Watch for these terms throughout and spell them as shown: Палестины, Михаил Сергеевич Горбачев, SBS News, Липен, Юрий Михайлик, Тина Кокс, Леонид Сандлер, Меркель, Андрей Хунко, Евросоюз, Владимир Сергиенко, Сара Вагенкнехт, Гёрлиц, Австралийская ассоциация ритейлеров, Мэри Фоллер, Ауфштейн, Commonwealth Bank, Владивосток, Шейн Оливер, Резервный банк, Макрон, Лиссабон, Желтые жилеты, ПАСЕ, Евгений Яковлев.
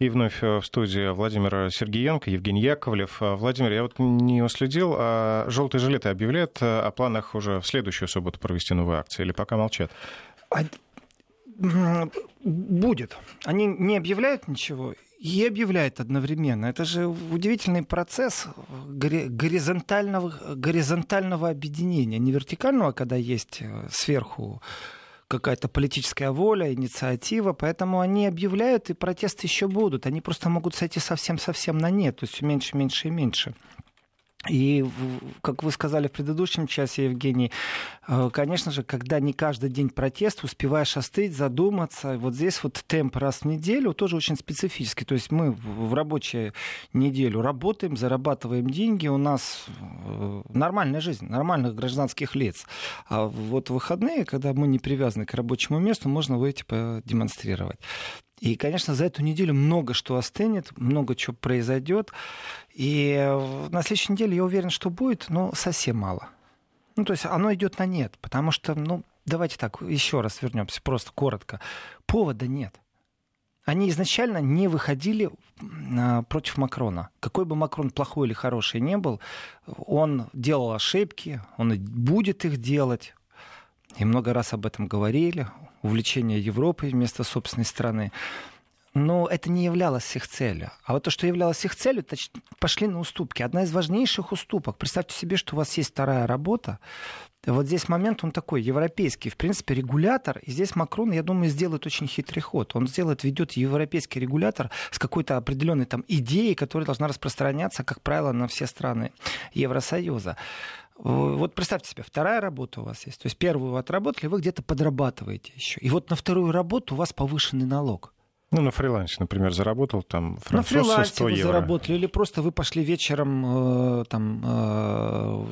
И вновь в студии Владимир Сергиенко, Евгений Яковлев. Владимир, я вот не уследил, а «Желтые жилеты» объявляют о планах уже в следующую субботу провести новые акции или пока молчат? Будет. Они не объявляют ничего и объявляют одновременно. Это же удивительный процесс горизонтального объединения, не вертикального, когда есть сверху какая-то политическая воля, инициатива, поэтому они объявляют, и протесты еще будут. Они просто могут сойти совсем-совсем на нет, то есть все меньше. И, как вы сказали в предыдущем часе, Евгений, конечно же, когда не каждый день протест, успеваешь остыть, задуматься. Вот здесь вот темп раз в неделю тоже очень специфический. То есть мы в рабочую неделю работаем, зарабатываем деньги, у нас нормальная жизнь, нормальных гражданских лиц. А вот в выходные, когда мы не привязаны к рабочему месту, можно выйти подемонстрировать. И, конечно, за эту неделю много что остынет, много чего произойдет. И на следующей неделе, я уверен, что будет, но совсем мало. Ну, то есть оно идет на нет, потому что, давайте так, еще раз вернемся, просто коротко. Повода нет. Они изначально не выходили против Макрона. Какой бы Макрон плохой или хороший не был, он делал ошибки, он будет их делать. И много раз об этом говорили. Увлечение Европой вместо собственной страны. Но это не являлось их целью. А вот то, что являлось их целью, пошли на уступки. Одна из важнейших уступок. Представьте себе, что у вас есть вторая работа. Вот здесь момент, он такой, европейский, в принципе, регулятор. И здесь Макрон, я думаю, сделает очень хитрый ход. Он ведет европейский регулятор с какой-то определенной там идеей, которая должна распространяться, как правило, на все страны Евросоюза. Вот представьте себе, вторая работа у вас есть. То есть первую вы отработали, вы где-то подрабатываете еще. И вот на вторую работу у вас повышенный налог. На фрилансе, например, заработал там французы 100 евро. На фрилансе вы заработали, или просто вы пошли вечером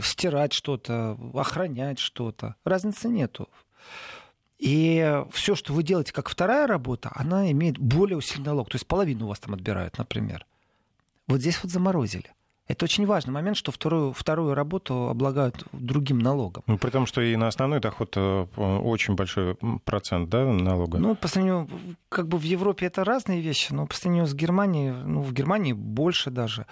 стирать что-то, охранять что-то. Разницы нету. И все, что вы делаете как вторая работа, она имеет более усиленный налог. То есть половину у вас там отбирают, например. Вот здесь вот заморозили. Это очень важный момент, что вторую работу облагают другим налогом. При том, что и на основной доход очень большой процент налога. По сравнению, в Европе это разные вещи, но по сравнению с Германией, в Германии больше даже.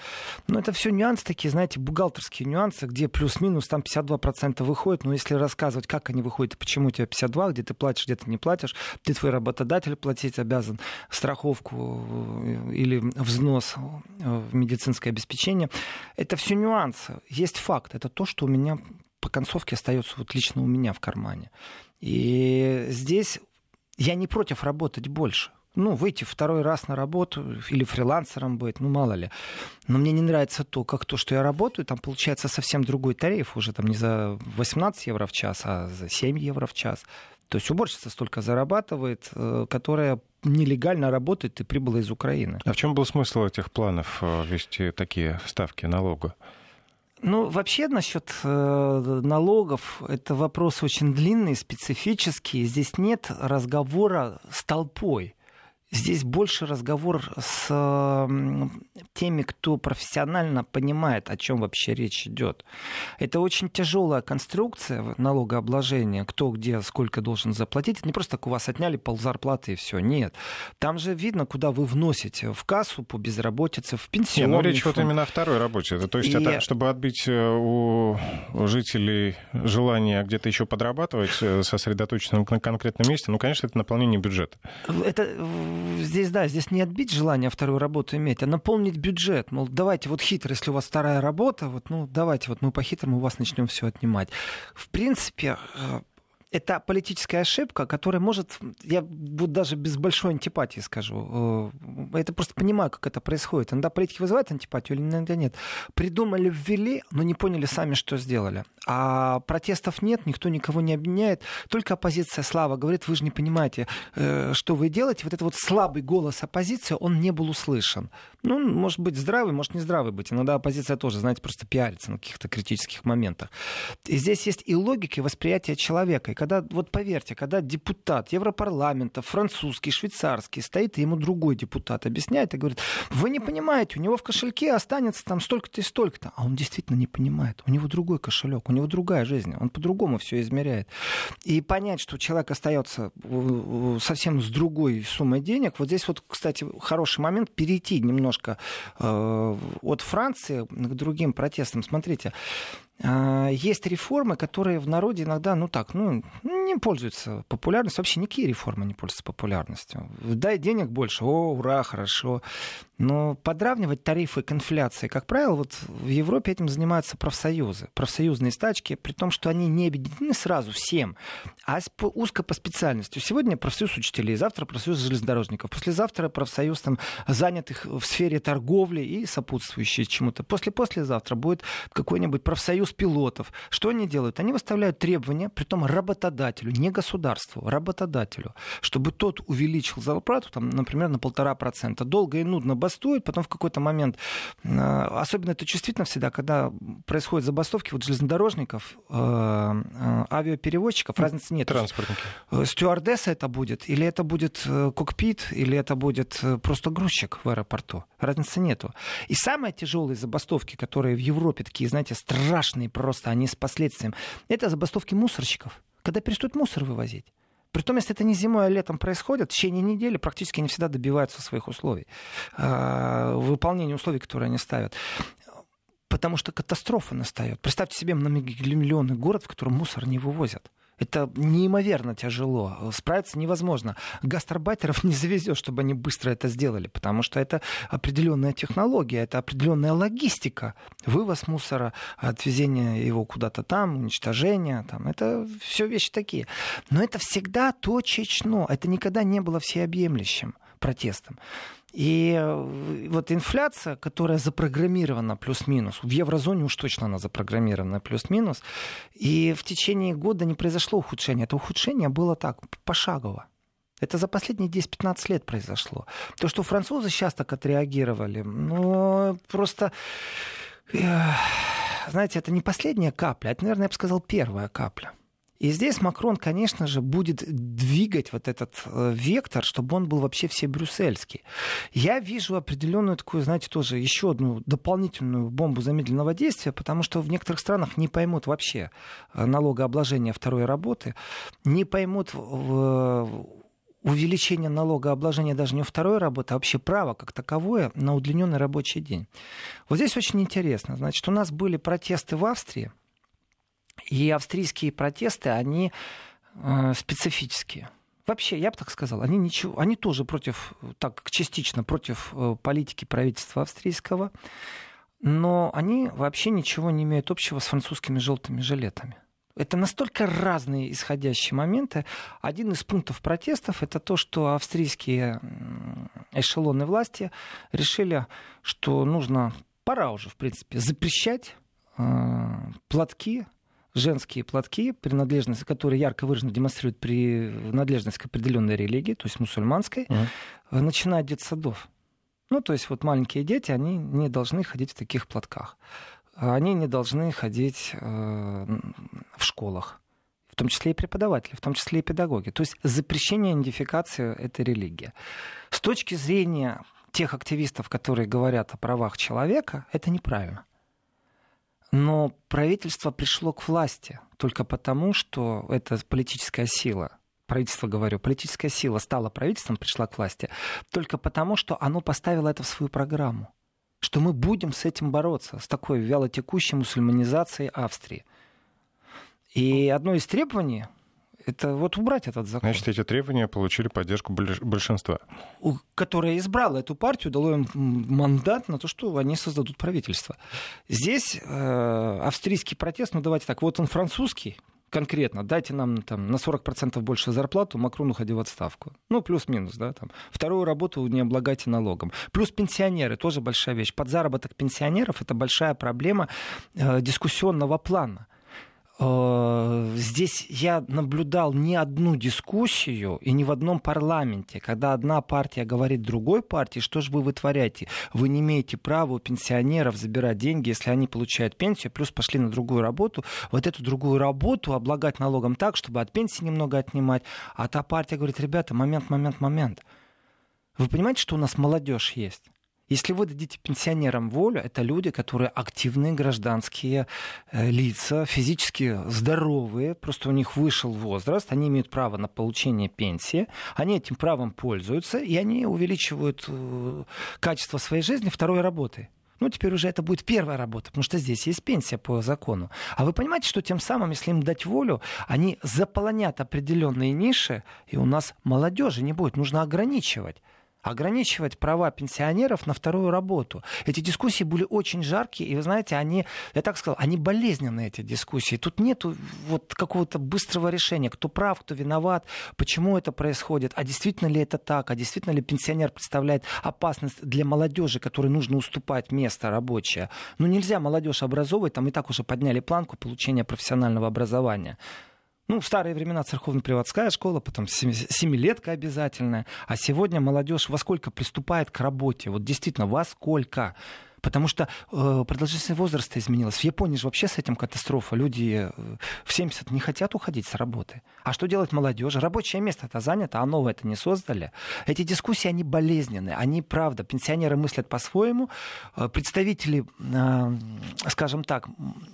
Но это все нюансы такие, знаете, бухгалтерские нюансы, где плюс-минус там 52% выходит, но если рассказывать, как они выходят, почему у тебя 52, где ты платишь, где ты не платишь, где твой работодатель платить обязан страховку или взнос в медицинское обеспечение. Это все нюансы. Есть факт. Это то, что у меня по концовке остается лично у меня в кармане. И здесь я не против работать больше. Выйти второй раз на работу или фрилансером быть, мало ли. Но мне не нравится то, что я работаю. Там получается совсем другой тариф. Уже там не за 18 евро в час, а за 7 евро в час. То есть уборщица столько зарабатывает, которая нелегально работает и прибыла из Украины. А в чем был смысл этих планов ввести такие ставки налога? Вообще насчет налогов, это вопрос очень длинный, специфический. Здесь нет разговора с толпой. Здесь больше разговор с теми, кто профессионально понимает, о чем вообще речь идет. Это очень тяжелая конструкция налогообложения, кто где сколько должен заплатить. Это не просто так у вас отняли ползарплаты и все. Нет. Там же видно, куда вы вносите в кассу по безработице, в пенсионный фонд. Речь именно о второй работе. То есть, чтобы отбить у жителей желание где-то еще подрабатывать, сосредоточенным на конкретном месте, конечно, это наполнение бюджета. Здесь не отбить желание вторую работу иметь, а наполнить бюджет. Давайте хитро, если у вас вторая работа, давайте мы по-хитрому у вас начнем все отнимать. В принципе, это политическая ошибка, которая может, я буду даже без большой антипатии скажу, это просто понимаю, как это происходит. Иногда политики вызывают антипатию или иногда нет. Придумали, ввели, но не поняли сами, что сделали. А протестов нет, никто никого не обвиняет. Только оппозиция слабо говорит, вы же не понимаете, что вы делаете. Вот этот слабый голос оппозиции, он не был услышан. Может быть здравый, может не здравый быть. Иногда оппозиция тоже, знаете, просто пиарится на каких-то критических моментах. И здесь есть и логика, и восприятие человека. когда, вот поверьте, когда депутат Европарламента, французский, швейцарский, стоит, и ему другой депутат объясняет и говорит, вы не понимаете, у него в кошельке останется там столько-то и столько-то. А он действительно не понимает. У него другой кошелек, у него другая жизнь. Он по-другому все измеряет. И понять, что человек остается совсем с другой суммой денег. Вот здесь вот, кстати, хороший момент перейти немножко от Франции к другим протестам. Смотрите, есть реформы, которые в народе иногда, не пользуются популярностью. Вообще никакие реформы не пользуются популярностью. Дай денег больше, о, ура, хорошо. Но подравнивать тарифы к инфляции, как правило, вот в Европе этим занимаются профсоюзы. Профсоюзные стачки, при том, что они не объединены сразу всем, а узко по специальности. Сегодня профсоюз учителей, завтра профсоюз железнодорожников, послезавтра профсоюз там, занятых в сфере торговли и сопутствующие чему-то. Послезавтра будет какой-нибудь профсоюз пилотов. Что они делают? Они выставляют требования, притом работодателю, не государству, работодателю, чтобы тот увеличил зарплату, там, например, на 1,5%. Долго и нудно бастует, потом в какой-то момент, особенно это чувствительно всегда, когда происходят забастовки вот железнодорожников, авиаперевозчиков, разницы нет. Транспортники. Стюардесса это будет, или это будет кокпит, или это будет просто грузчик в аэропорту. Разницы нету. И самые тяжелые забастовки, которые в Европе такие, знаете, страшные просто, они с последствием, это забастовки мусорщиков, когда перестают мусор вывозить. Притом, если это не зимой, а летом происходит, в течение недели практически не всегда добиваются своих условий, выполнения условий, которые они ставят. Потому что катастрофа настает. Представьте себе многомиллионный город, в котором мусор не вывозят. Это неимоверно тяжело. Справиться невозможно. Гастарбайтеров не завезешь, чтобы они быстро это сделали, потому что это определенная технология, это определенная логистика. Вывоз мусора, отвезение его куда-то там, уничтожение. Там. Это все вещи такие. Но это всегда точечно. Это никогда не было всеобъемлющим протестом. И вот инфляция, которая запрограммирована плюс-минус, в еврозоне уж точно она запрограммирована плюс-минус, и в течение года не произошло ухудшение. Это ухудшение было так, пошагово. Это за последние 10-15 лет произошло. То, что французы сейчас так отреагировали, просто... Знаете, это не последняя капля, это, наверное, я бы сказал, первая капля. И здесь Макрон, конечно же, будет двигать вот этот вектор, чтобы он был вообще все брюссельский. Я вижу определенную такую, знаете, тоже еще одну дополнительную бомбу замедленного действия, потому что в некоторых странах не поймут вообще налогообложение второй работы, не поймут увеличение налогообложения даже не у второй работы, а вообще право как таковое на удлиненный рабочий день. Вот здесь очень интересно. Значит, у нас были протесты в Австрии, и австрийские протесты, они специфические. Вообще, я бы так сказал, они тоже против, так частично против политики правительства австрийского, но они вообще ничего не имеют общего с французскими желтыми жилетами. Это настолько разные исходящие моменты. Один из пунктов протестов — это то, что австрийские эшелоны власти решили, что пора уже, в принципе, запрещать платки, женские платки, принадлежность, которые ярко выраженно демонстрируют принадлежность к определенной религии, то есть мусульманской, начиная от детсадов. То есть вот маленькие дети, они не должны ходить в таких платках. Они не должны ходить в школах, в том числе и преподаватели, в том числе и педагоги. То есть запрещение идентификации этой религии. С точки зрения тех активистов, которые говорят о правах человека, это неправильно. Но правительство пришло к власти только потому, что это политическая сила. Правительство, говорю, политическая сила стала правительством, пришла к власти только потому, что оно поставило это в свою программу. Что мы будем с этим бороться, с такой вялотекущей мусульманизацией Австрии. И одно из требований... Это вот убрать этот закон. Значит, эти требования получили поддержку большинства. Которое избрало эту партию, дало им мандат на то, что они создадут правительство. Здесь австрийский протест, давайте так, вот он французский, конкретно, дайте нам на 40% больше зарплату, Макрон уходи в отставку. Плюс-минус, Вторую работу не облагайте налогом. Плюс пенсионеры, тоже большая вещь. Подзаработок пенсионеров — это большая проблема дискуссионного плана. Здесь я наблюдал не одну дискуссию и ни в одном парламенте, когда одна партия говорит другой партии, что же вы вытворяете? Вы не имеете права у пенсионеров забирать деньги, если они получают пенсию, плюс пошли на другую работу. Вот эту другую работу облагать налогом так, чтобы от пенсии немного отнимать. А та партия говорит, ребята, момент. Вы понимаете, что у нас молодежь есть? Если вы дадите пенсионерам волю, это люди, которые активные гражданские лица, физически здоровые, просто у них вышел возраст, они имеют право на получение пенсии, они этим правом пользуются, и они увеличивают качество своей жизни второй работы. Ну, теперь уже это будет первая работа, потому что здесь есть пенсия по закону. А вы понимаете, что тем самым, если им дать волю, они заполонят определенные ниши, и у нас молодежи не будет, нужно ограничивать права пенсионеров на вторую работу. Эти дискуссии были очень жаркие, и, вы знаете, они, я так сказал, они болезненные, эти дискуссии. Тут нету вот какого-то быстрого решения, кто прав, кто виноват, почему это происходит, а действительно ли это так, а действительно ли пенсионер представляет опасность для молодежи, которой нужно уступать место рабочее. Ну, нельзя молодежь образовывать, там и так уже подняли планку получения профессионального образования. Ну, в старые времена церковно-приводская школа, потом семилетка обязательная. А сегодня молодежь во сколько приступает к работе? Вот действительно, во сколько? Потому что продолжительность возраста изменилась. В Японии же вообще с этим катастрофа. Люди в 70 не хотят уходить с работы. А что делать молодежи? Рабочее место-то занято, а новое-то не создали. Эти дискуссии, они болезненные. Они, правда, пенсионеры мыслят по-своему. Представители, скажем так,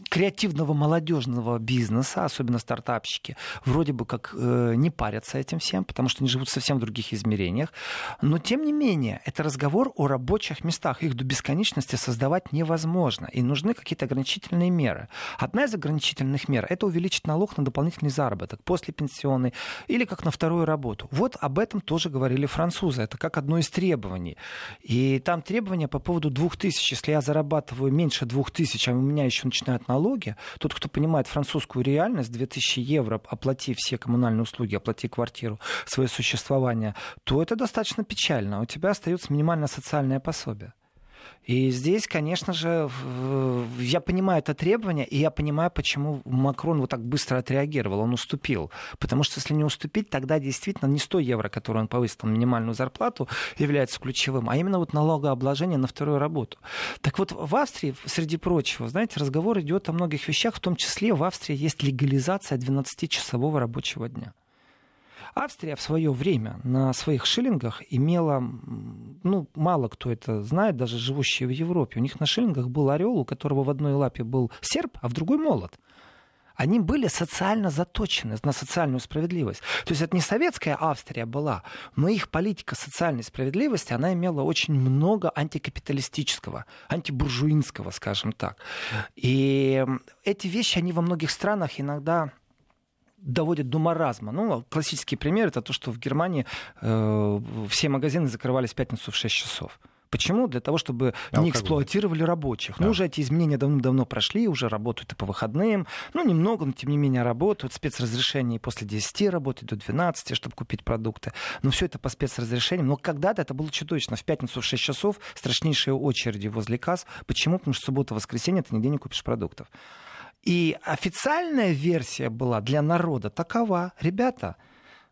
креативного молодежного бизнеса, особенно стартапщики, вроде бы как не парятся этим всем, потому что они живут совсем в других измерениях. Но, тем не менее, это разговор о рабочих местах. Их до бесконечности создавать невозможно, и нужны какие-то ограничительные меры. Одна из ограничительных мер — это увеличить налог на дополнительный заработок после пенсионной или как на вторую работу. Вот об этом тоже говорили французы. Это как одно из требований. И там требования по поводу 2000. Если я зарабатываю меньше 2000, а у меня еще начинают налоги, тот, кто понимает французскую реальность, 2000 евро, оплати все коммунальные услуги, оплати квартиру, свое существование, то это достаточно печально. У тебя остается минимальное социальное пособие. И здесь, конечно же, я понимаю это требование, и я понимаю, почему Макрон вот так быстро отреагировал, он уступил. Потому что если не уступить, тогда действительно не 100 евро, которые он повысил на минимальную зарплату, является ключевым, а именно вот налогообложение на вторую работу. Так вот, в Австрии, среди прочего, знаете, разговор идет о многих вещах, в том числе в Австрии есть легализация 12-часового рабочего дня. Австрия в свое время на своих шиллингах имела, ну, мало кто это знает, даже живущие в Европе, у них на шиллингах был орел, у которого в одной лапе был серп, а в другой молот. Они были социально заточены на социальную справедливость. То есть это не советская Австрия была, но их политика социальной справедливости, она имела очень много антикапиталистического, антибуржуинского, скажем так. И эти вещи, они во многих странах иногда доводят до маразма. Ну, классический пример — это то, что в Германии все магазины закрывались в пятницу в 6 часов. Почему? Для того, чтобы не эксплуатировали рабочих. Да. Ну, уже эти изменения давно прошли, уже работают и по выходным. Ну, немного, но тем не менее работают. Спецразрешение после 10 работают до 12, чтобы купить продукты. Но все это по спецразрешениям. Но когда-то это было чудовищно. В пятницу в 6 часов страшнейшие очереди возле касс. Почему? Потому что суббота-воскресенье ты нигде не купишь продуктов. И официальная версия была для народа такова. Ребята,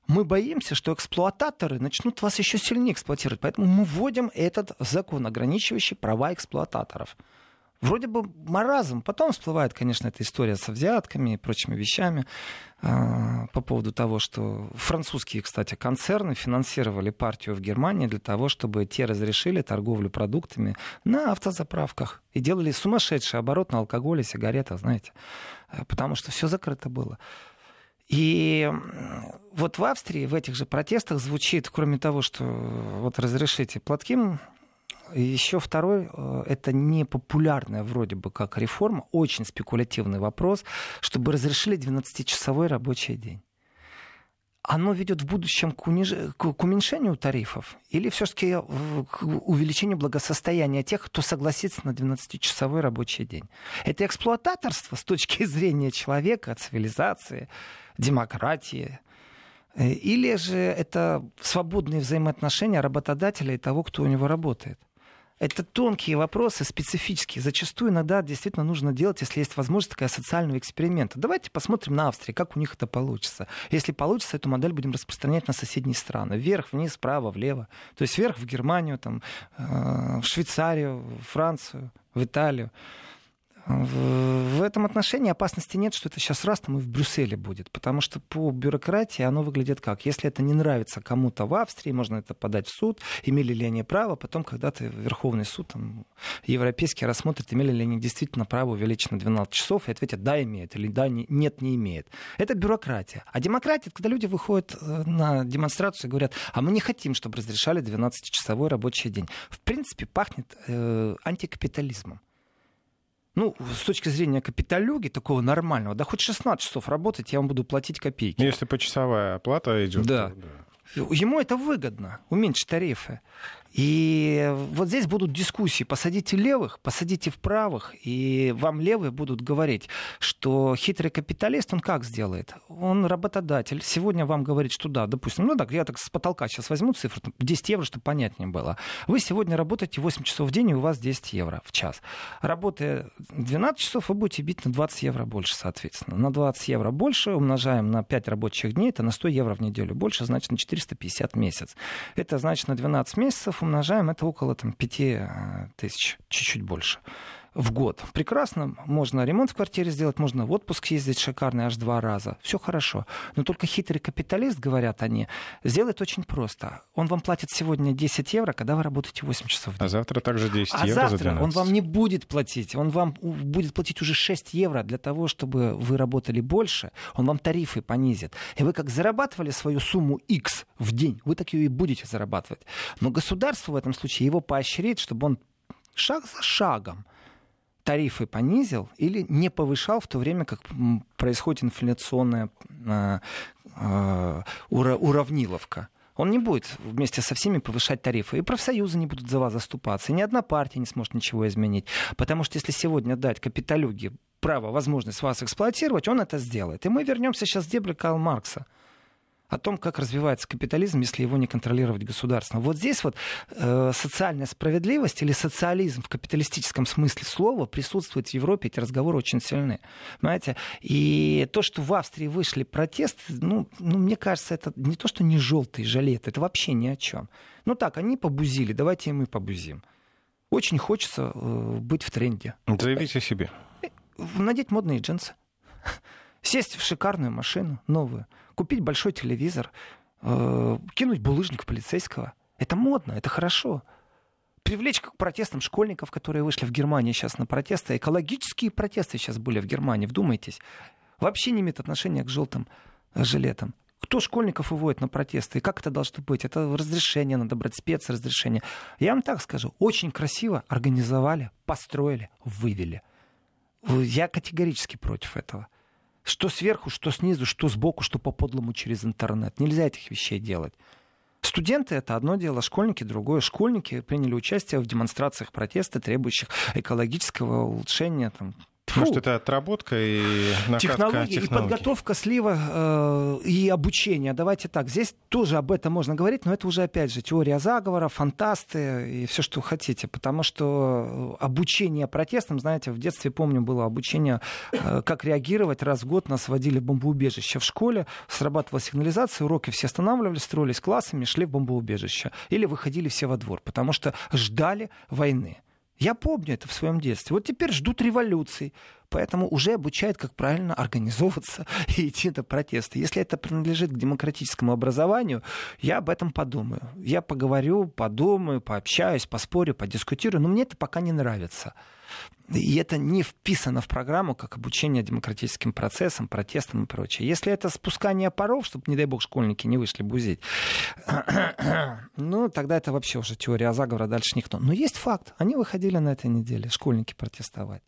мы боимся, что эксплуататоры начнут вас еще сильнее эксплуатировать. Поэтому мы вводим этот закон, ограничивающий права эксплуататоров. Вроде бы маразм. Потом всплывает, конечно, эта история со взятками и прочими вещами по поводу того, что французские, кстати, концерны финансировали партию в Германии для того, чтобы те разрешили торговлю продуктами на автозаправках. И делали сумасшедший оборот на алкоголе, сигаретах, знаете, потому что все закрыто было. И вот в Австрии в этих же протестах звучит, кроме того, что вот разрешите платким, еще второй, это непопулярная вроде бы как реформа, очень спекулятивный вопрос, чтобы разрешили 12-часовой рабочий день. Оно ведет в будущем к уменьшению тарифов или все-таки к увеличению благосостояния тех, кто согласится на 12-часовой рабочий день? Это эксплуататорство с точки зрения человека, цивилизации, демократии. Или же это свободные взаимоотношения работодателя и того, кто у него работает. Это тонкие вопросы, специфические. Зачастую иногда действительно нужно делать, если есть возможность, такая социального эксперимента. Давайте посмотрим на Австрию, как у них это получится. Если получится, эту модель будем распространять на соседние страны. Вверх, вниз, вправо, влево. То есть вверх в Германию, там, в Швейцарию, в Францию, в Италию. В этом отношении опасности нет, что это сейчас раз там и в Брюсселе будет. Потому что по бюрократии оно выглядит как? Если это не нравится кому-то в Австрии, можно это подать в суд, имели ли они право, потом когда-то Верховный суд там, европейский рассмотрит, имели ли они действительно право увеличить на 12 часов, и ответят, да, имеет, или да, нет, не имеет. Это бюрократия. А демократия, это когда люди выходят на демонстрацию и говорят, а мы не хотим, чтобы разрешали 12-часовой рабочий день. В принципе, пахнет антикапитализмом. Ну, с точки зрения капиталюги, такого нормального, да хоть 16 часов работать, я вам буду платить копейки. Если почасовая оплата идет. Да. То, да. Ему это выгодно, уменьшить тарифы. И вот здесь будут дискуссии. Посадите левых, посадите в правых, и вам левые будут говорить, что хитрый капиталист, он как сделает? Он работодатель. Сегодня вам говорит, что да, допустим, ну так, я так с потолка сейчас возьму цифру, 10 евро, чтобы понятнее было. Вы сегодня работаете 8 часов в день, и у вас 10 евро в час. Работая 12 часов, вы будете бить на 20 евро больше, соответственно. На 20 евро больше умножаем на 5 рабочих дней, это на 100 евро в неделю больше, значит, на 450 в месяц. Это значит, на 12 месяцев умножаем, это около там, 5000, чуть-чуть больше в год. Прекрасно, можно ремонт в квартире сделать, можно в отпуск ездить шикарный аж 2 раза. Все хорошо. Но только хитрый капиталист, говорят они, сделает очень просто. Он вам платит сегодня 10 евро, когда вы работаете 8 часов в день. А завтра также 10 евро за 12. А завтра он вам не будет платить. Он вам будет платить уже 6 евро для того, чтобы вы работали больше. Он вам тарифы понизит. И вы как зарабатывали свою сумму X в день, вы так ее и будете зарабатывать. Но государство в этом случае его поощрит, чтобы он шаг за шагом тарифы понизил или не повышал, в то время как происходит инфляционная уравниловка. Он не будет вместе со всеми повышать тарифы. И профсоюзы не будут за вас заступаться. И ни одна партия не сможет ничего изменить. Потому что если сегодня дать капиталюге право, возможность вас эксплуатировать, он это сделает. И мы вернемся сейчас к дебри Карла Маркса о том, как развивается капитализм, если его не контролировать государством. Вот здесь вот социальная справедливость или социализм в капиталистическом смысле слова присутствует в Европе, эти разговоры очень сильны. Понимаете? И то, что в Австрии вышли протесты, ну, мне кажется, это не то, что не желтые жилеты, это вообще ни о чем. Ну так, они побузили, давайте и мы побузим. Очень хочется быть в тренде. Заявить о себе. Надеть модные джинсы. Сесть в шикарную машину, новую, купить большой телевизор, кинуть булыжник в полицейского. Это модно, это хорошо. Привлечь к протестам школьников, которые вышли в Германии сейчас на протесты. Экологические протесты сейчас были в Германии, вдумайтесь. Вообще не имеет отношения к желтым жилетам. Кто школьников выводит на протесты? И как это должно быть? Это разрешение, надо брать спецразрешение. Я вам так скажу, очень красиво организовали, построили, вывели. Я категорически против этого. Что сверху, что снизу, что сбоку, что по-подлому через интернет. Нельзя этих вещей делать. Студенты — это одно дело, школьники — другое. Школьники приняли участие в демонстрациях протеста, требующих экологического улучшения. Там. Может, это отработка и накатка технологии. И подготовка, слива и обучение. Давайте так, здесь тоже об этом можно говорить, но это уже, опять же, теория заговора, фантасты и все, что хотите. Потому что обучение протестам, знаете, в детстве, помню, было обучение, как реагировать. Раз в год нас водили в бомбоубежище в школе, срабатывала сигнализация, уроки все останавливались, строились классами, шли в бомбоубежище. Или выходили все во двор, потому что ждали войны. Я помню это в своем детстве. Вот теперь ждут революции. Поэтому уже обучают, как правильно организовываться и идти на протесты. Если это принадлежит к демократическому образованию, я об этом подумаю. Я поговорю, подумаю, пообщаюсь, поспорю, подискутирую. Но мне это пока не нравится. И это не вписано в программу, как обучение демократическим процессам, протестам и прочее. Если это спускание паров, чтобы, не дай бог, школьники не вышли бузить, ну, тогда это вообще уже теория заговора, дальше никто. Но есть факт. Они выходили на этой неделе, школьники, протестовать.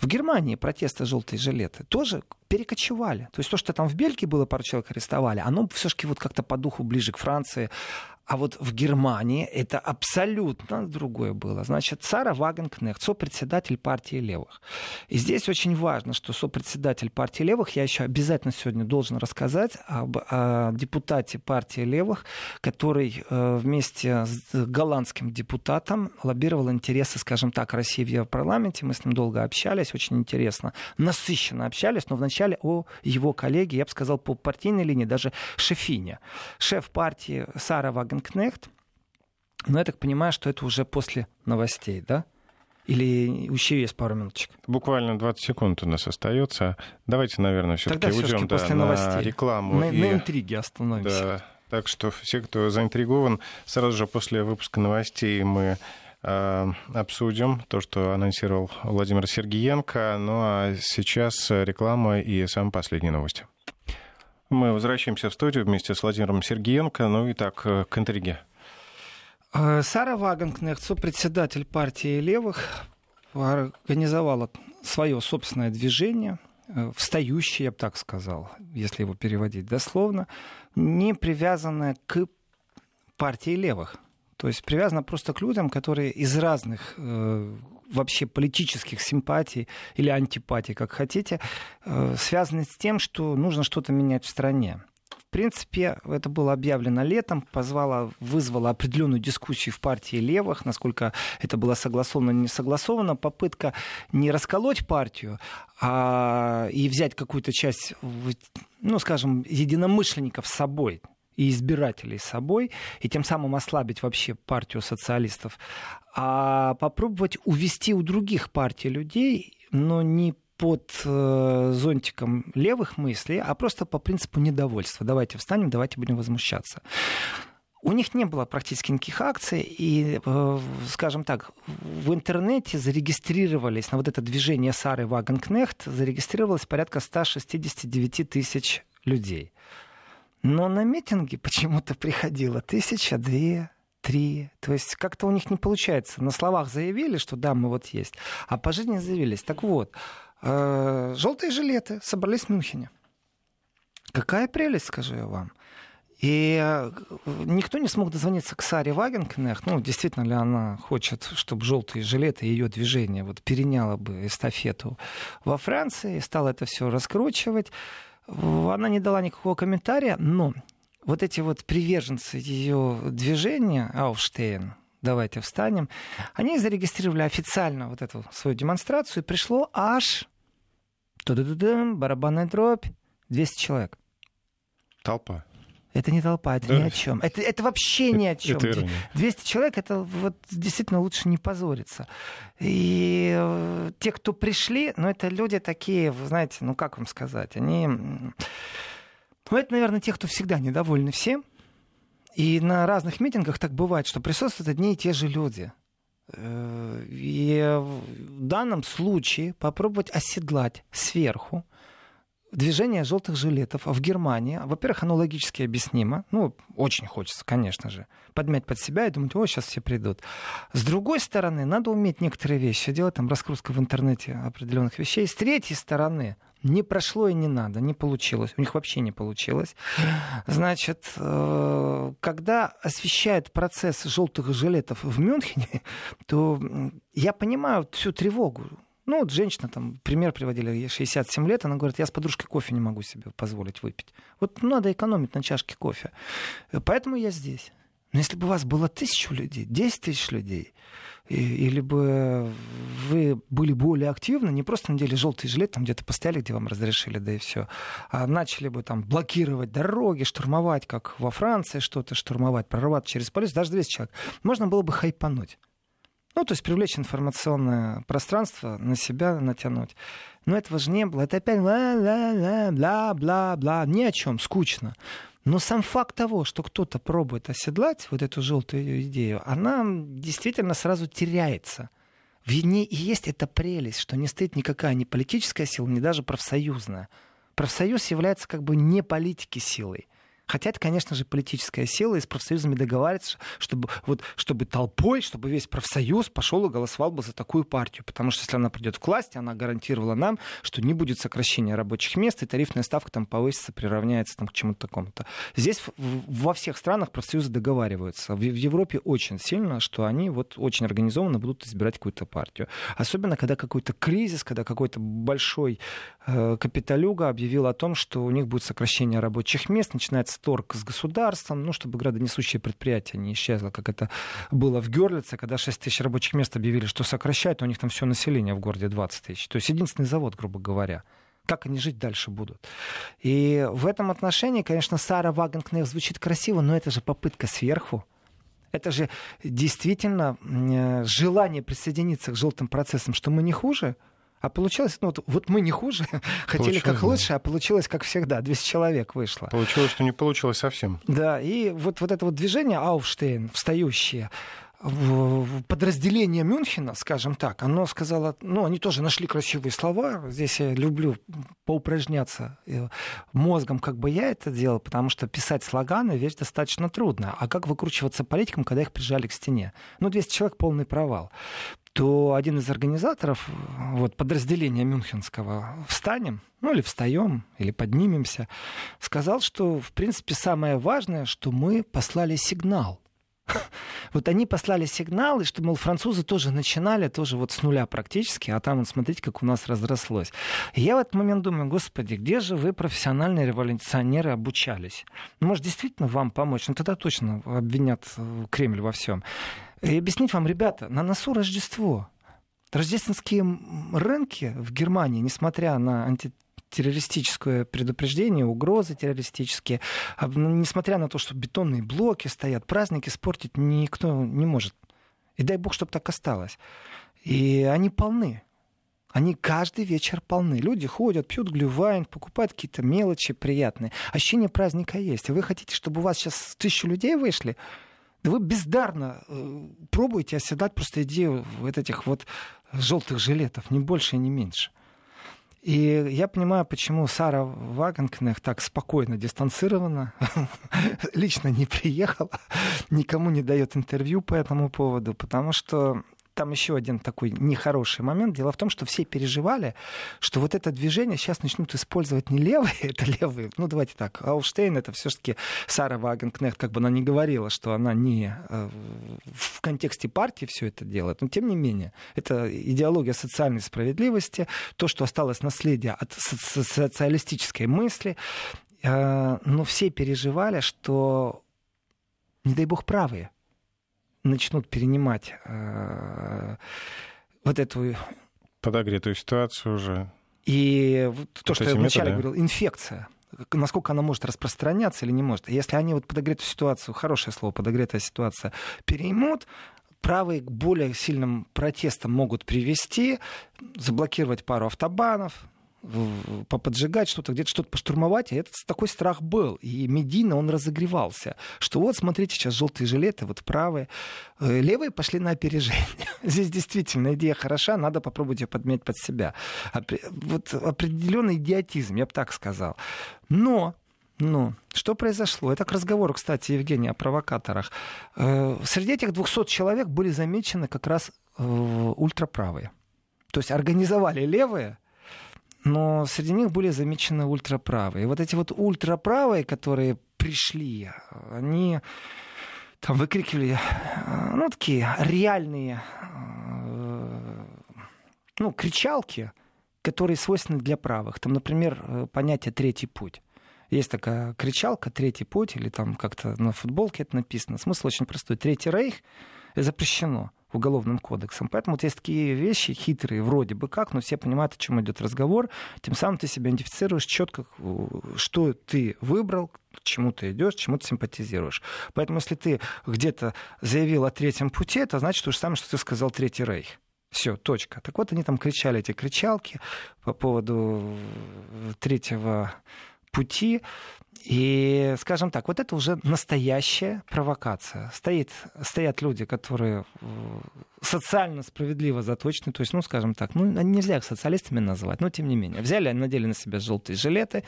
В Германии протесты «Желтые жилеты» тоже перекочевали. То есть то, что там в Бельгии было, пару человек арестовали, оно все-таки вот как-то по духу ближе к Франции. А вот в Германии это абсолютно другое было. Значит, Сара Вагенкнехт, сопредседатель партии левых. И здесь очень важно, что сопредседатель партии левых, я еще обязательно сегодня должен рассказать о депутате партии левых, который вместе с голландским депутатом лоббировал интересы, скажем так, России в Европарламенте. Мы с ним долго общались, очень интересно, насыщенно общались, но вначале о его коллеге, я бы сказал, по партийной линии, даже шефине. Шеф партии Сара Вагенкнехт, но я так понимаю, что это уже после новостей, да? Или еще есть пару минуточек? Буквально 20 секунд у нас остается. Давайте, наверное, все-таки уйдем на рекламу. На интриге остановимся. Да, так что все, кто заинтригован, сразу же после выпуска новостей мы обсудим то, что анонсировал Владимир Сергиенко. Ну а сейчас реклама и самые последние новости. Мы возвращаемся в студию вместе с Владимиром Сергиенко. Ну и так, к интриге. Сара Вагенкнехт, сопредседатель партии левых, организовала свое собственное движение, встающее, я бы так сказал, если его переводить дословно, не привязанное к партии левых. То есть привязано просто к людям, которые из разных вообще политических симпатий или антипатий, как хотите, связаны с тем, что нужно что-то менять в стране. В принципе, это было объявлено летом, вызвало определенную дискуссию в партии левых, насколько это было согласовано или не согласовано. Попытка не расколоть партию и взять какую-то часть, ну, скажем, единомышленников с собой и избирателей с собой, и тем самым ослабить вообще партию социалистов, а попробовать увести у других партий людей, но не под зонтиком левых мыслей, а просто по принципу недовольства. Давайте встанем, давайте будем возмущаться. У них не было практически никаких акций, и, скажем так, в интернете зарегистрировались на вот это движение Сары Вагенкнехт, зарегистрировалось порядка 169 тысяч людей. Но на митинги почему-то приходило 1000, 2000, 3000. То есть как-то у них не получается. На словах заявили, что да, мы вот есть, а по жизни заявились. Так вот, желтые жилеты собрались в Мюнхене. Какая прелесть, скажу я вам. И никто не смог дозвониться к Саре Вагенкнехт. Ну, действительно ли она хочет, чтобы желтые жилеты и ее движение вот переняло бы эстафету во Франции, стало это все раскручивать. Она не дала никакого комментария, но вот эти вот приверженцы ее движения, Ауфштейн, давайте встанем, они зарегистрировали официально вот эту свою демонстрацию, и пришло аж, барабанная дробь, 200 человек. Толпа. Это не толпа, это да. Ни о чем. Это вообще ни о чем. 200 человек, это вот действительно лучше не позориться. И те, кто пришли, ну, это люди такие, вы знаете, ну, как вам сказать, они... Ну, это, наверное, те, кто всегда недовольны всем. И на разных митингах так бывает, что присутствуют одни и те же люди. И в данном случае попробовать оседлать сверху движение желтых жилетов в Германии, во-первых, оно логически объяснимо. Ну, очень хочется, конечно же, подмять под себя и думать, о, сейчас все придут. С другой стороны, надо уметь некоторые вещи делать, там раскрутка в интернете определенных вещей. С третьей стороны, не прошло и не надо, не получилось. У них вообще не получилось. Значит, когда освещает процесс желтых жилетов в Мюнхене, то я понимаю всю тревогу. Ну, вот женщина, там, пример приводили, ей 67 лет, она говорит, я с подружкой кофе не могу себе позволить выпить. Вот надо экономить на чашке кофе. Поэтому я здесь. Но если бы у вас было 1000 людей, 10 000 людей, или бы вы были более активны, не просто надели желтый жилет, там где-то постояли, где вам разрешили, да и все, а начали бы там блокировать дороги, штурмовать, как во Франции что-то, штурмовать, прорвать через полис, даже 200 человек, можно было бы хайпануть. Ну, то есть привлечь информационное пространство, на себя натянуть. Но этого же не было. Это опять бла-бла-бла-бла-бла. Ни о чем, скучно. Но сам факт того, что кто-то пробует оседлать вот эту желтую идею, она действительно сразу теряется. В ней и есть эта прелесть, что не стоит никакая ни политическая сила, ни даже профсоюзная. Профсоюз является как бы не политики силой. Хотя это, конечно же, политическая сила, и с профсоюзами договариваться, чтобы толпой, чтобы весь профсоюз пошел и голосовал бы за такую партию. Потому что если она придет к власти, она гарантировала нам, что не будет сокращения рабочих мест, и тарифная ставка там повысится, приравняется там, к чему-то такому-то. Здесь во всех странах профсоюзы договариваются. В Европе очень сильно, что они очень организованно будут избирать какую-то партию. Особенно, когда какой-то кризис, когда какой-то большой капиталюга объявил о том, что у них будет сокращение рабочих мест, начинается торг с государством, чтобы градонесущее предприятие не исчезло, как это было в Гёрлице, когда 6 тысяч рабочих мест объявили, что сокращают, у них там все население в городе 20 тысяч. То есть единственный завод, грубо говоря. Как они жить дальше будут? И в этом отношении, конечно, Сара Вагенкнехт звучит красиво, но это же попытка сверху. Это же действительно желание присоединиться к желтым процессам, что мы не хуже. А получилось, мы не хуже, хотели как лучше, а получилось как всегда, 200 человек вышло. Получилось, что не получилось совсем. Да, и это движение Ауфштейн, встающее, подразделение Мюнхена, скажем так, оно сказало, они тоже нашли красивые слова, здесь я люблю поупражняться мозгом, как бы я это делал, потому что писать слоганы — вещь достаточно трудная, а как выкручиваться политикам, когда их прижали к стене? 200 человек — полный провал. То один из организаторов подразделения мюнхенского «Встанем», или «Встаем», или «Поднимемся», сказал, что, в принципе, самое важное, что мы послали сигнал. Они послали сигнал, и что, мол, французы тоже начинали, с нуля практически, а там, смотрите, как у нас разрослось. И я в этот момент думаю, господи, где же вы, профессиональные революционеры, обучались? Может, действительно вам помочь? Тогда точно обвинят Кремль во всем. И объяснить вам, ребята, на носу Рождество. Рождественские рынки в Германии, несмотря на террористическое предупреждение, угрозы террористические, несмотря на то, что бетонные блоки стоят, праздники испортить никто не может. И дай бог, чтобы так осталось. И они полны. Они каждый вечер полны. Люди ходят, пьют глювайн, покупают какие-то мелочи приятные. Ощущение праздника есть. И вы хотите, чтобы у вас сейчас 1000 людей вышли? Да вы бездарно пробуете оседлать просто идею этих желтых жилетов, ни больше и ни меньше. И я понимаю, почему Сара Вагенкнехт так спокойно, дистанцированно, лично не приехала, никому не дает интервью по этому поводу, потому что там еще один такой нехороший момент. Дело в том, что все переживали, что это движение сейчас начнут использовать не левые, это левые. Давайте так, Ауфштейн — это все-таки Сара Вагенкнехт, как бы она ни говорила, что она не в контексте партии все это делает. Но тем не менее, это идеология социальной справедливости, то, что осталось наследие от социалистической мысли. Но все переживали, что, не дай бог, правые начнут перенимать эту подогретую ситуацию уже. И что я вначале говорил, инфекция. Насколько она может распространяться или не может. Если они подогретую ситуацию, хорошее слово, подогретая ситуация, переймут, правые к более сильным протестам могут привести, заблокировать пару автобанов, поподжигать что-то, где-то что-то поштурмовать. И этот такой страх был. И медийно он разогревался. Что смотрите, сейчас желтые жилеты, правые. Левые пошли на опережение. Здесь действительно идея хороша, надо попробовать ее подмять под себя. Определенный идиотизм, я бы так сказал. Но что произошло? Это к разговору, кстати, Евгения, о провокаторах. Среди этих 200 человек были замечены как раз ультраправые. То есть организовали левые, но среди них были замечены ультраправые. Эти ультраправые, которые пришли, они там выкрикивали такие реальные кричалки, которые свойственны для правых. Там, например, понятие «третий путь». Есть такая кричалка «третий путь», или там как-то на футболке это написано. Смысл очень простой. «Третий рейх» запрещено Уголовным кодексом. Поэтому есть такие вещи хитрые, вроде бы как, но все понимают, о чем идет разговор. Тем самым ты себя идентифицируешь четко, что ты выбрал, к чему ты идешь, чему ты симпатизируешь. Поэтому если ты где-то заявил о третьем пути, это значит то же самое, что ты сказал «Третий рейх». Все, точка. Так они там кричали эти кричалки по поводу третьего пути. И, скажем так, вот это уже настоящая провокация. Стоят люди, которые социально справедливо заточены, то есть, ну, скажем так, ну, нельзя их социалистами назвать, но тем не менее. Взяли, надели на себя желтые жилеты,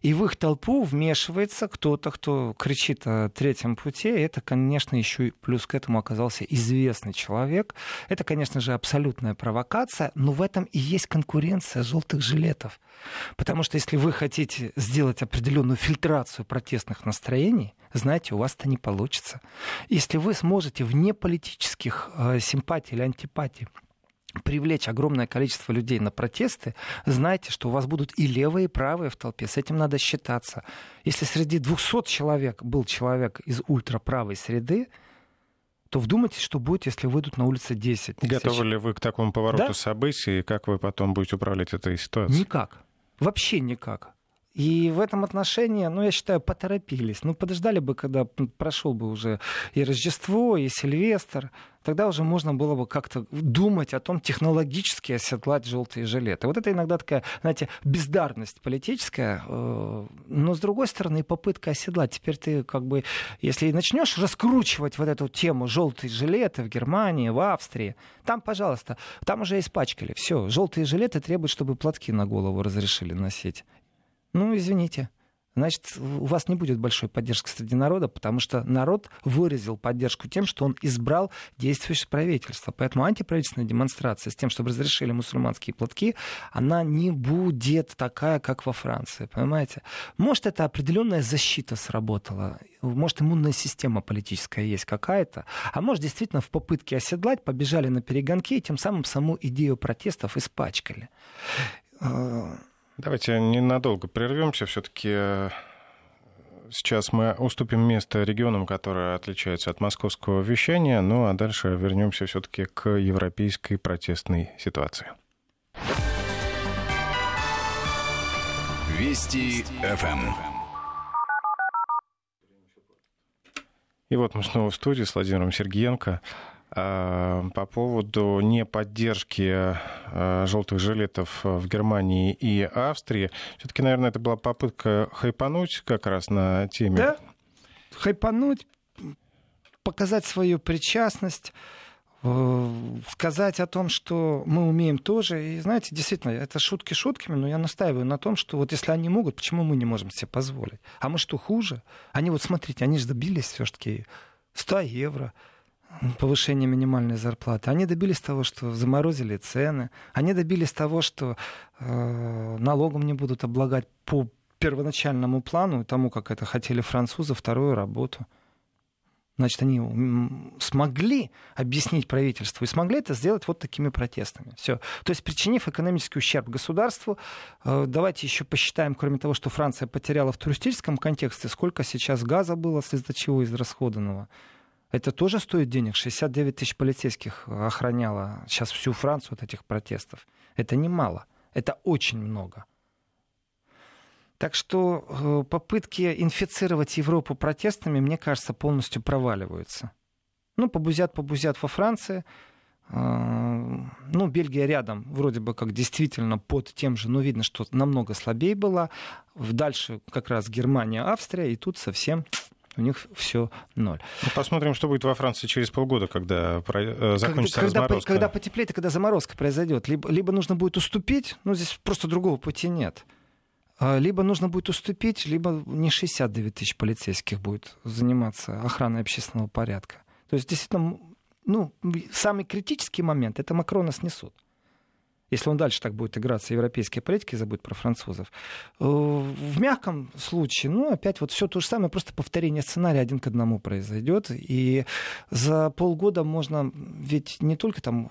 и в их толпу вмешивается кто-то, кто кричит о третьем пути. Это, конечно, еще и плюс к этому оказался известный человек. Это, конечно же, абсолютная провокация, но в этом и есть конкуренция желтых жилетов. Потому что если вы хотите сделать определенную фильтрацию протестных настроений, знаете, у вас-то не получится. Если вы сможете вне политических симпатий или антипатий привлечь огромное количество людей на протесты, знайте, что у вас будут и левые, и правые в толпе. С этим надо считаться. Если среди 200 человек был человек из ультраправой среды, то вдумайтесь, что будет, если выйдут на улице 10 тысяч. Готовы ли вы к такому повороту событий, и как вы потом будете управлять этой ситуацией? Никак. Вообще никак. И в этом отношении, ну, я считаю, поторопились. Ну, подождали бы, когда прошел бы уже и Рождество, и Сильвестр. Тогда уже можно было бы как-то думать о том, технологически оседлать желтые жилеты. Вот это иногда такая, знаете, бездарность политическая. Но, с другой стороны, попытка оседлать. Теперь ты как бы, если начнешь раскручивать вот эту тему желтые жилеты в Германии, в Австрии, там, пожалуйста, там уже испачкали. Все, желтые жилеты требуют, чтобы платки на голову разрешили носить. Ну, извините, значит, у вас не будет большой поддержки среди народа, потому что народ выразил поддержку тем, что он избрал действующее правительство. Поэтому антиправительственная демонстрация с тем, чтобы разрешили мусульманские платки, она не будет такая, как во Франции, понимаете? Может, это определенная защита сработала, может, иммунная система политическая есть какая-то, а может, действительно, в попытке оседлать побежали на перегонки и тем самым саму идею протестов испачкали. Давайте ненадолго прервемся. Все-таки сейчас мы уступим место регионам, которые отличаются от московского вещания. Ну а дальше вернемся все-таки к европейской протестной ситуации. Вести ФМ. И вот мы снова в студии с Владимиром Сергиенко. По поводу неподдержки желтых жилетов в Германии и Австрии. Все-таки, наверное, это была попытка хайпануть как раз на теме. Да, хайпануть, показать свою причастность, сказать о том, что мы умеем тоже. И, знаете, действительно, это шутки шутками, но я настаиваю на том, что вот если они могут, почему мы не можем себе позволить? А мы что, хуже? Они вот, смотрите, они же добились все-таки 100 евро. Повышение минимальной зарплаты. Они добились того, что заморозили цены. Они добились того, что налогом не будут облагать по первоначальному плану, тому, как это хотели французы, вторую работу. Значит, они смогли объяснить правительству и смогли это сделать вот такими протестами. Все. То есть, причинив экономический ущерб государству, давайте еще посчитаем, кроме того, что Франция потеряла в туристическом контексте, сколько сейчас газа было, из-за чего израсходованного. Это тоже стоит денег. 69 тысяч полицейских охраняло сейчас всю Францию от этих протестов. Это немало. Это очень много. Так что попытки инфицировать Европу протестами, мне кажется, полностью проваливаются. Ну, побузят во Франции. Ну, Бельгия рядом, вроде бы как действительно под тем же, но видно, что намного слабее была. Дальше как раз Германия, Австрия, и тут совсем... у них все ноль. Посмотрим, что будет во Франции через полгода, когда закончится разморозка. Когда потеплеет, когда заморозка произойдет. Либо нужно будет уступить, ну здесь просто другого пути нет. Либо нужно будет уступить, либо не 69 тысяч полицейских будет заниматься охраной общественного порядка. То есть действительно, ну, самый критический момент — это Макрона снесут. Если он дальше так будет играться в европейской политике и забудет про французов. В мягком случае, ну, опять вот все то же самое, просто повторение сценария один к одному произойдет. И за полгода можно ведь не только там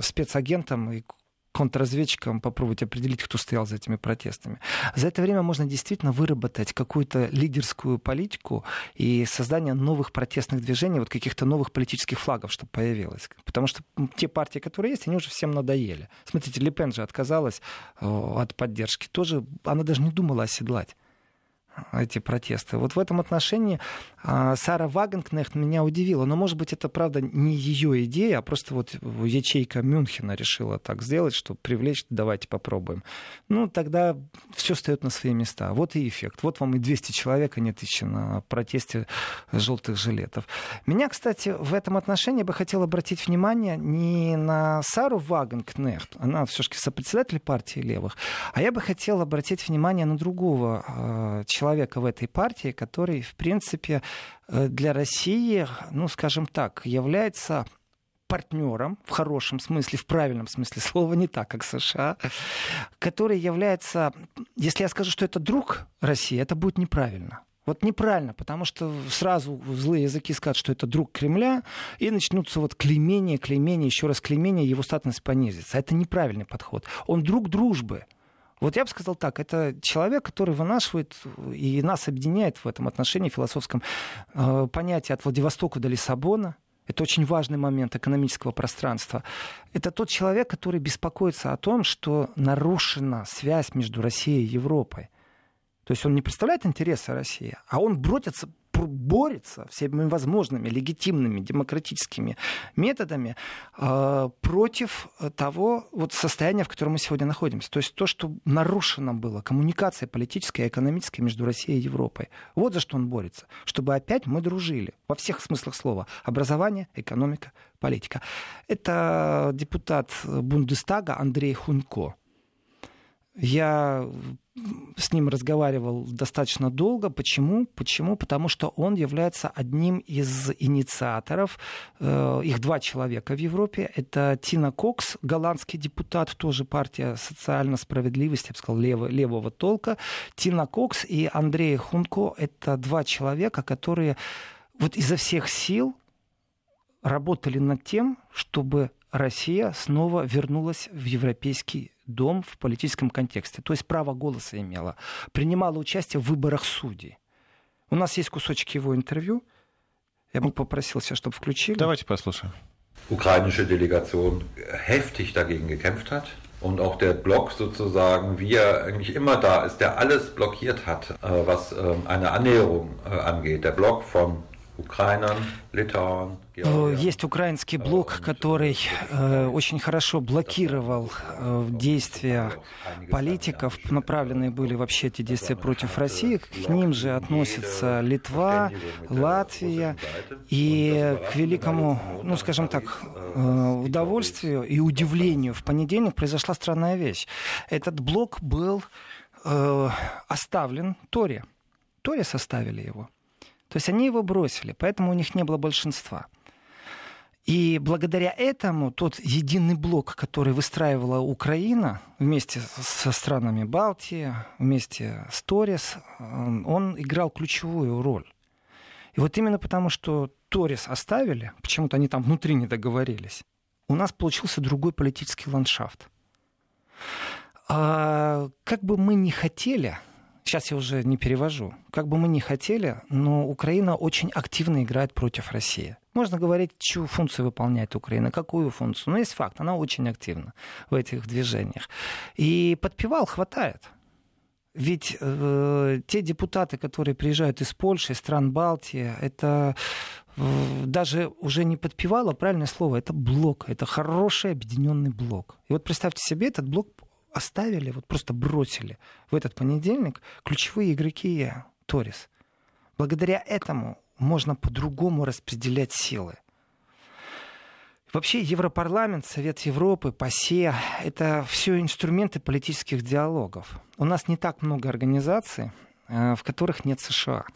спецагентам и контрразведчикам попробовать определить, кто стоял за этими протестами. За это время можно действительно выработать какую-то лидерскую политику и создание новых протестных движений, вот каких-то новых политических флагов, чтобы появилось. Потому что те партии, которые есть, они уже всем надоели. Смотрите, Липен же отказалась от поддержки. Тоже она даже не думала оседлать эти протесты. Вот в этом отношении Сара Вагенкнехт меня удивила. Но, может быть, это, правда, не ее идея, а просто вот ячейка Мюнхена решила так сделать, чтобы привлечь, давайте попробуем. Ну, тогда все встает на свои места. Вот и эффект. Вот вам и 200 человек, а не 1000 на протесте желтых жилетов. Меня, кстати, в этом отношении я бы хотел обратить внимание не на Сару Вагенкнехт, она все-таки сопредседатель партии левых, а я бы хотел обратить внимание на другого человека в этой партии, который, в принципе, для России, ну, скажем так, является партнером в хорошем смысле, в правильном смысле слова, не так, как США, который является, если я скажу, что это друг России, это будет неправильно. Вот неправильно, потому что сразу злые языки скажут, что это друг Кремля, и начнутся вот клеймение, еще раз клеймение, его статность понизится. Это неправильный подход. Он друг дружбы. Вот я бы сказал так, это человек, который вынашивает и нас объединяет в этом отношении, в философском понятии от Владивостока до Лиссабона. Это очень важный момент экономического пространства. Это тот человек, который беспокоится о том, что нарушена связь между Россией и Европой. То есть он не представляет интересы России, а он борется всеми возможными легитимными демократическими методами против того вот состояния, в котором мы сегодня находимся. То есть то, что нарушено было, коммуникация политическая и экономическая между Россией и Европой. Вот за что он борется. Чтобы опять мы дружили во всех смыслах слова. Образование, экономика, политика. Это депутат Бундестага Андрей Хунко. Я с ним разговаривал достаточно долго. Почему? Потому что он является одним из инициаторов. Их два человека в Европе. Это Тина Кокс, голландский депутат, тоже партия социальной справедливости, я бы сказал, левого толка. Тина Кокс и Андрей Хунко — это два человека, которые вот изо всех сил работали над тем, чтобы Россия снова вернулась в европейский дом в политическом контексте, то есть право голоса имела, принимала участие в выборах судей. У нас есть кусочек его интервью. Я бы попросил сейчас, чтобы включили. Давайте послушаем. Украинская делегация heftig dagegen gekämpft hat. Und auch der Block sozusagen, wie er eigentlich immer da ist, der alles blockiert hat, was eine Annäherung angeht. Der Block von Есть украинский блок, который очень хорошо блокировал действия политиков. Направленные были вообще эти действия против России. К ним же относятся Литва, Латвия. И к великому, ну, скажем так, удовольствию и удивлению в понедельник произошла странная вещь. Этот блок был оставлен Тори. Тори составили его. То есть они его бросили, поэтому у них не было большинства. И благодаря этому тот единый блок, который выстраивала Украина вместе со странами Балтии, вместе с Торис, он играл ключевую роль. И вот именно потому, что Торис оставили, почему-то они там внутри не договорились, у нас получился другой политический ландшафт. Как бы мы ни хотели... Сейчас я уже не перевожу. Как бы мы ни хотели, но Украина очень активно играет против России. Можно говорить, чью функцию выполняет Украина, какую функцию. Но есть факт, она очень активна в этих движениях. И подпевал хватает. Ведь те депутаты, которые приезжают из Польши, из стран Балтии, это даже уже не подпевало, правильное слово, это блок. Это хороший объединенный блок. И вот представьте себе, этот блок оставили, вот просто бросили в этот понедельник ключевые игроки Торис. Благодаря этому можно по-другому распределять силы. Вообще Европарламент, Совет Европы, ПАСЕ — это все инструменты политических диалогов. У нас не так много организаций, в которых нет США.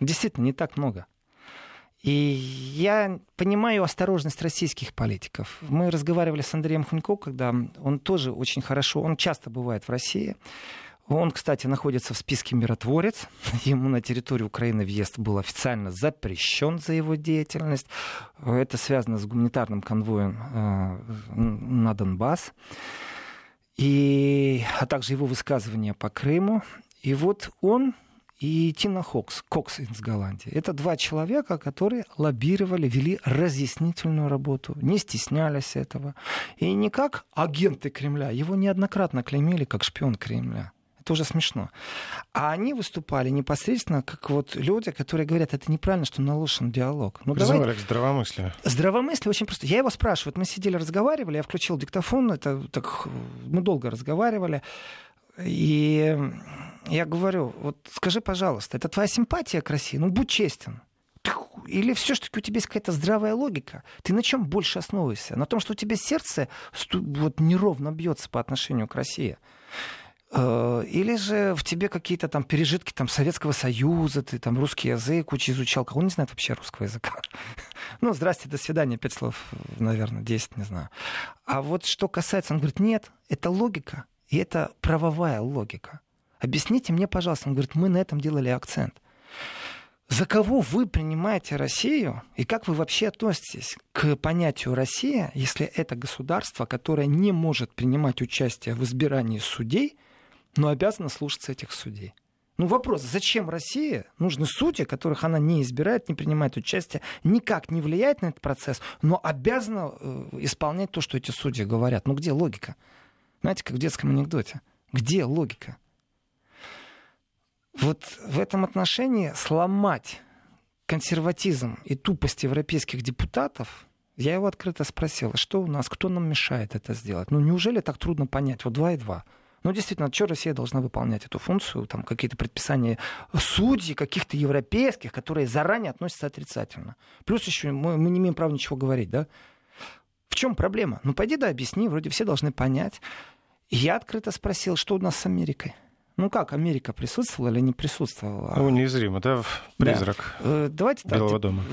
Действительно, не так много. И я понимаю осторожность российских политиков. Мы разговаривали с Андреем Хунько, когда он тоже очень хорошо, он часто бывает в России. Он, кстати, находится в списке миротворец. Ему на территорию Украины въезд был официально запрещен за его деятельность. Это связано с гуманитарным конвоем на Донбасс. А также его высказывания по Крыму. И вот он... и Тина Кокс из Голландии. Это два человека, которые лоббировали, вели разъяснительную работу, не стеснялись этого. И не как агенты Кремля. Его неоднократно клеймили как шпион Кремля. Это уже смешно. А они выступали непосредственно как вот люди, которые говорят, это неправильно, что нарушен диалог. Ну, призывали к здравомыслию. Здравомыслие очень просто. Я его спрашиваю. Вот мы сидели, разговаривали, я включил диктофон, мы долго разговаривали. И я говорю, вот скажи, пожалуйста, это твоя симпатия к России? Ну, будь честен. Или все-таки у тебя есть какая-то здравая логика? Ты на чем больше основываешься? На том, что у тебя сердце вот неровно бьется по отношению к России? Или же в тебе какие-то там пережитки там, Советского Союза, ты там русский язык кучу изучал, он не знает вообще русского языка. Ну, здрасте, до свидания, 5 слов, наверное, 10, не знаю. А вот что касается, он говорит, нет, это логика, и это правовая логика. Объясните мне, пожалуйста. Он говорит, мы на этом делали акцент. За кого вы принимаете Россию, и как вы вообще относитесь к понятию «Россия», если это государство, которое не может принимать участие в избирании судей, но обязана слушаться этих судей? Ну вопрос, зачем России нужны судьи, которых она не избирает, не принимает участие, никак не влияет на этот процесс, но обязана исполнять то, что эти судьи говорят? Ну где логика? Знаете, как в детском анекдоте. Где логика? Вот в этом отношении сломать консерватизм и тупость европейских депутатов, я его открыто спросил, что у нас, кто нам мешает это сделать? Ну неужели так трудно понять? Вот 2 и 2. Ну, действительно, что Россия должна выполнять эту функцию? Там какие-то предписания судей, каких-то европейских, которые заранее относятся отрицательно. Плюс еще мы не имеем права ничего говорить, да? В чем проблема? Ну, пойди да объясни, вроде все должны понять. Я открыто спросил, что у нас с Америкой? Ну как, Америка присутствовала или не присутствовала? Ну, неизримо, да, призрак, да. Давайте так, Белого дома.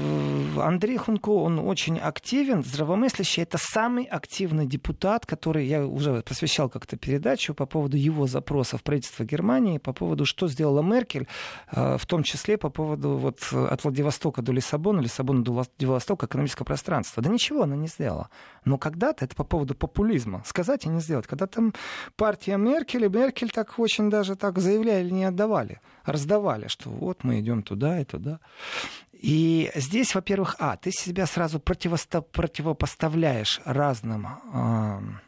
Андрей Хунко, он очень активен, здравомыслящий. Это самый активный депутат, который я уже посвящал как-то передачу по поводу его запросов в правительство Германии, по поводу, что сделала Меркель, в том числе по поводу вот, от Владивостока до Лиссабона, Лиссабона до Владивостока экономического пространства. Да ничего она не сделала. Но когда-то это по поводу популизма. Сказать и не сделать. Когда там партия Меркель, и Меркель так очень даже так заявляли, не отдавали, раздавали, что вот мы идем туда и туда. И здесь, во-первых, ты себя сразу противопоставляешь разным,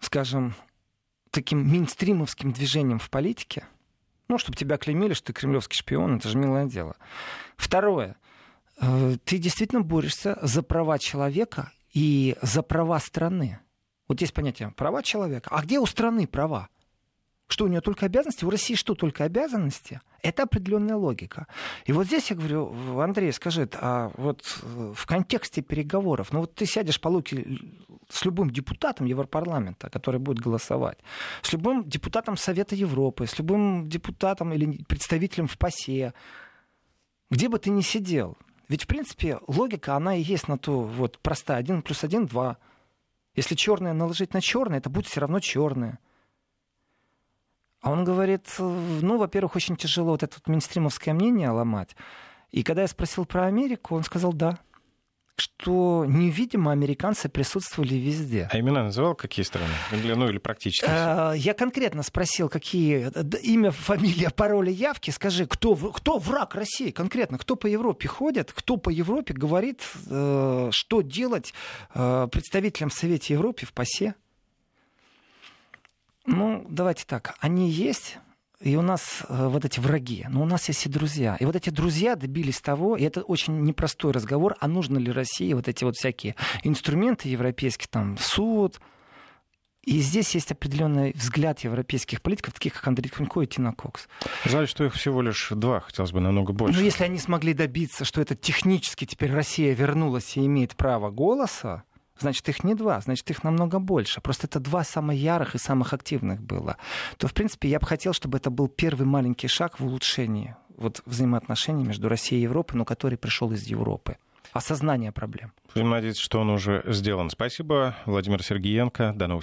скажем, таким мейнстримовским движениям в политике, ну, чтобы тебя клеймили, что ты кремлевский шпион, это же милое дело. Второе, ты действительно борешься за права человека и за права страны. Вот есть понятие «права человека». А где у страны права? Что у нее только обязанности? У России что, только обязанности? Это определенная логика. И вот здесь я говорю, Андрей, скажи, а вот в контексте переговоров, ну вот ты сядешь по луке с любым депутатом Европарламента, который будет голосовать, с любым депутатом Совета Европы, с любым депутатом или представителем в ПАСЕ, где бы ты ни сидел. Ведь, в принципе, логика, она и есть на то, вот простая, 1 + 1 = 2. Если черное наложить на черное, это будет все равно черное. А он говорит, ну, во-первых, очень тяжело вот это вот мейнстримовское мнение ломать. И когда я спросил про Америку, он сказал да, что невидимо американцы присутствовали везде. А имена называл какие страны? Ну, или практически? Я конкретно спросил, какие имя, фамилия, пароли, явки. Скажи, кто враг России конкретно? Кто по Европе ходит? Кто по Европе говорит, что делать представителям в Совете Европы в ПАСЕ? Ну, давайте так, они есть, и у нас вот эти враги, но у нас есть и друзья. И вот эти друзья добились того, и это очень непростой разговор, а нужно ли России вот эти вот всякие инструменты европейские, там, суд. И здесь есть определенный взгляд европейских политиков, таких как Андрей Хунко и Тина Кокс. Жаль, что их всего лишь 2, хотелось бы намного больше. Но если они смогли добиться, что это технически теперь Россия вернулась и имеет право голоса, значит, их не 2, значит, их намного больше. Просто это 2 самых ярых и самых активных было. То, в принципе, я бы хотел, чтобы это был первый маленький шаг в улучшении вот, взаимоотношений между Россией и Европой, но который пришел из Европы. Осознание проблем. Будем надеяться, что он уже сделан. Спасибо, Владимир Сергиенко. До новых встреч.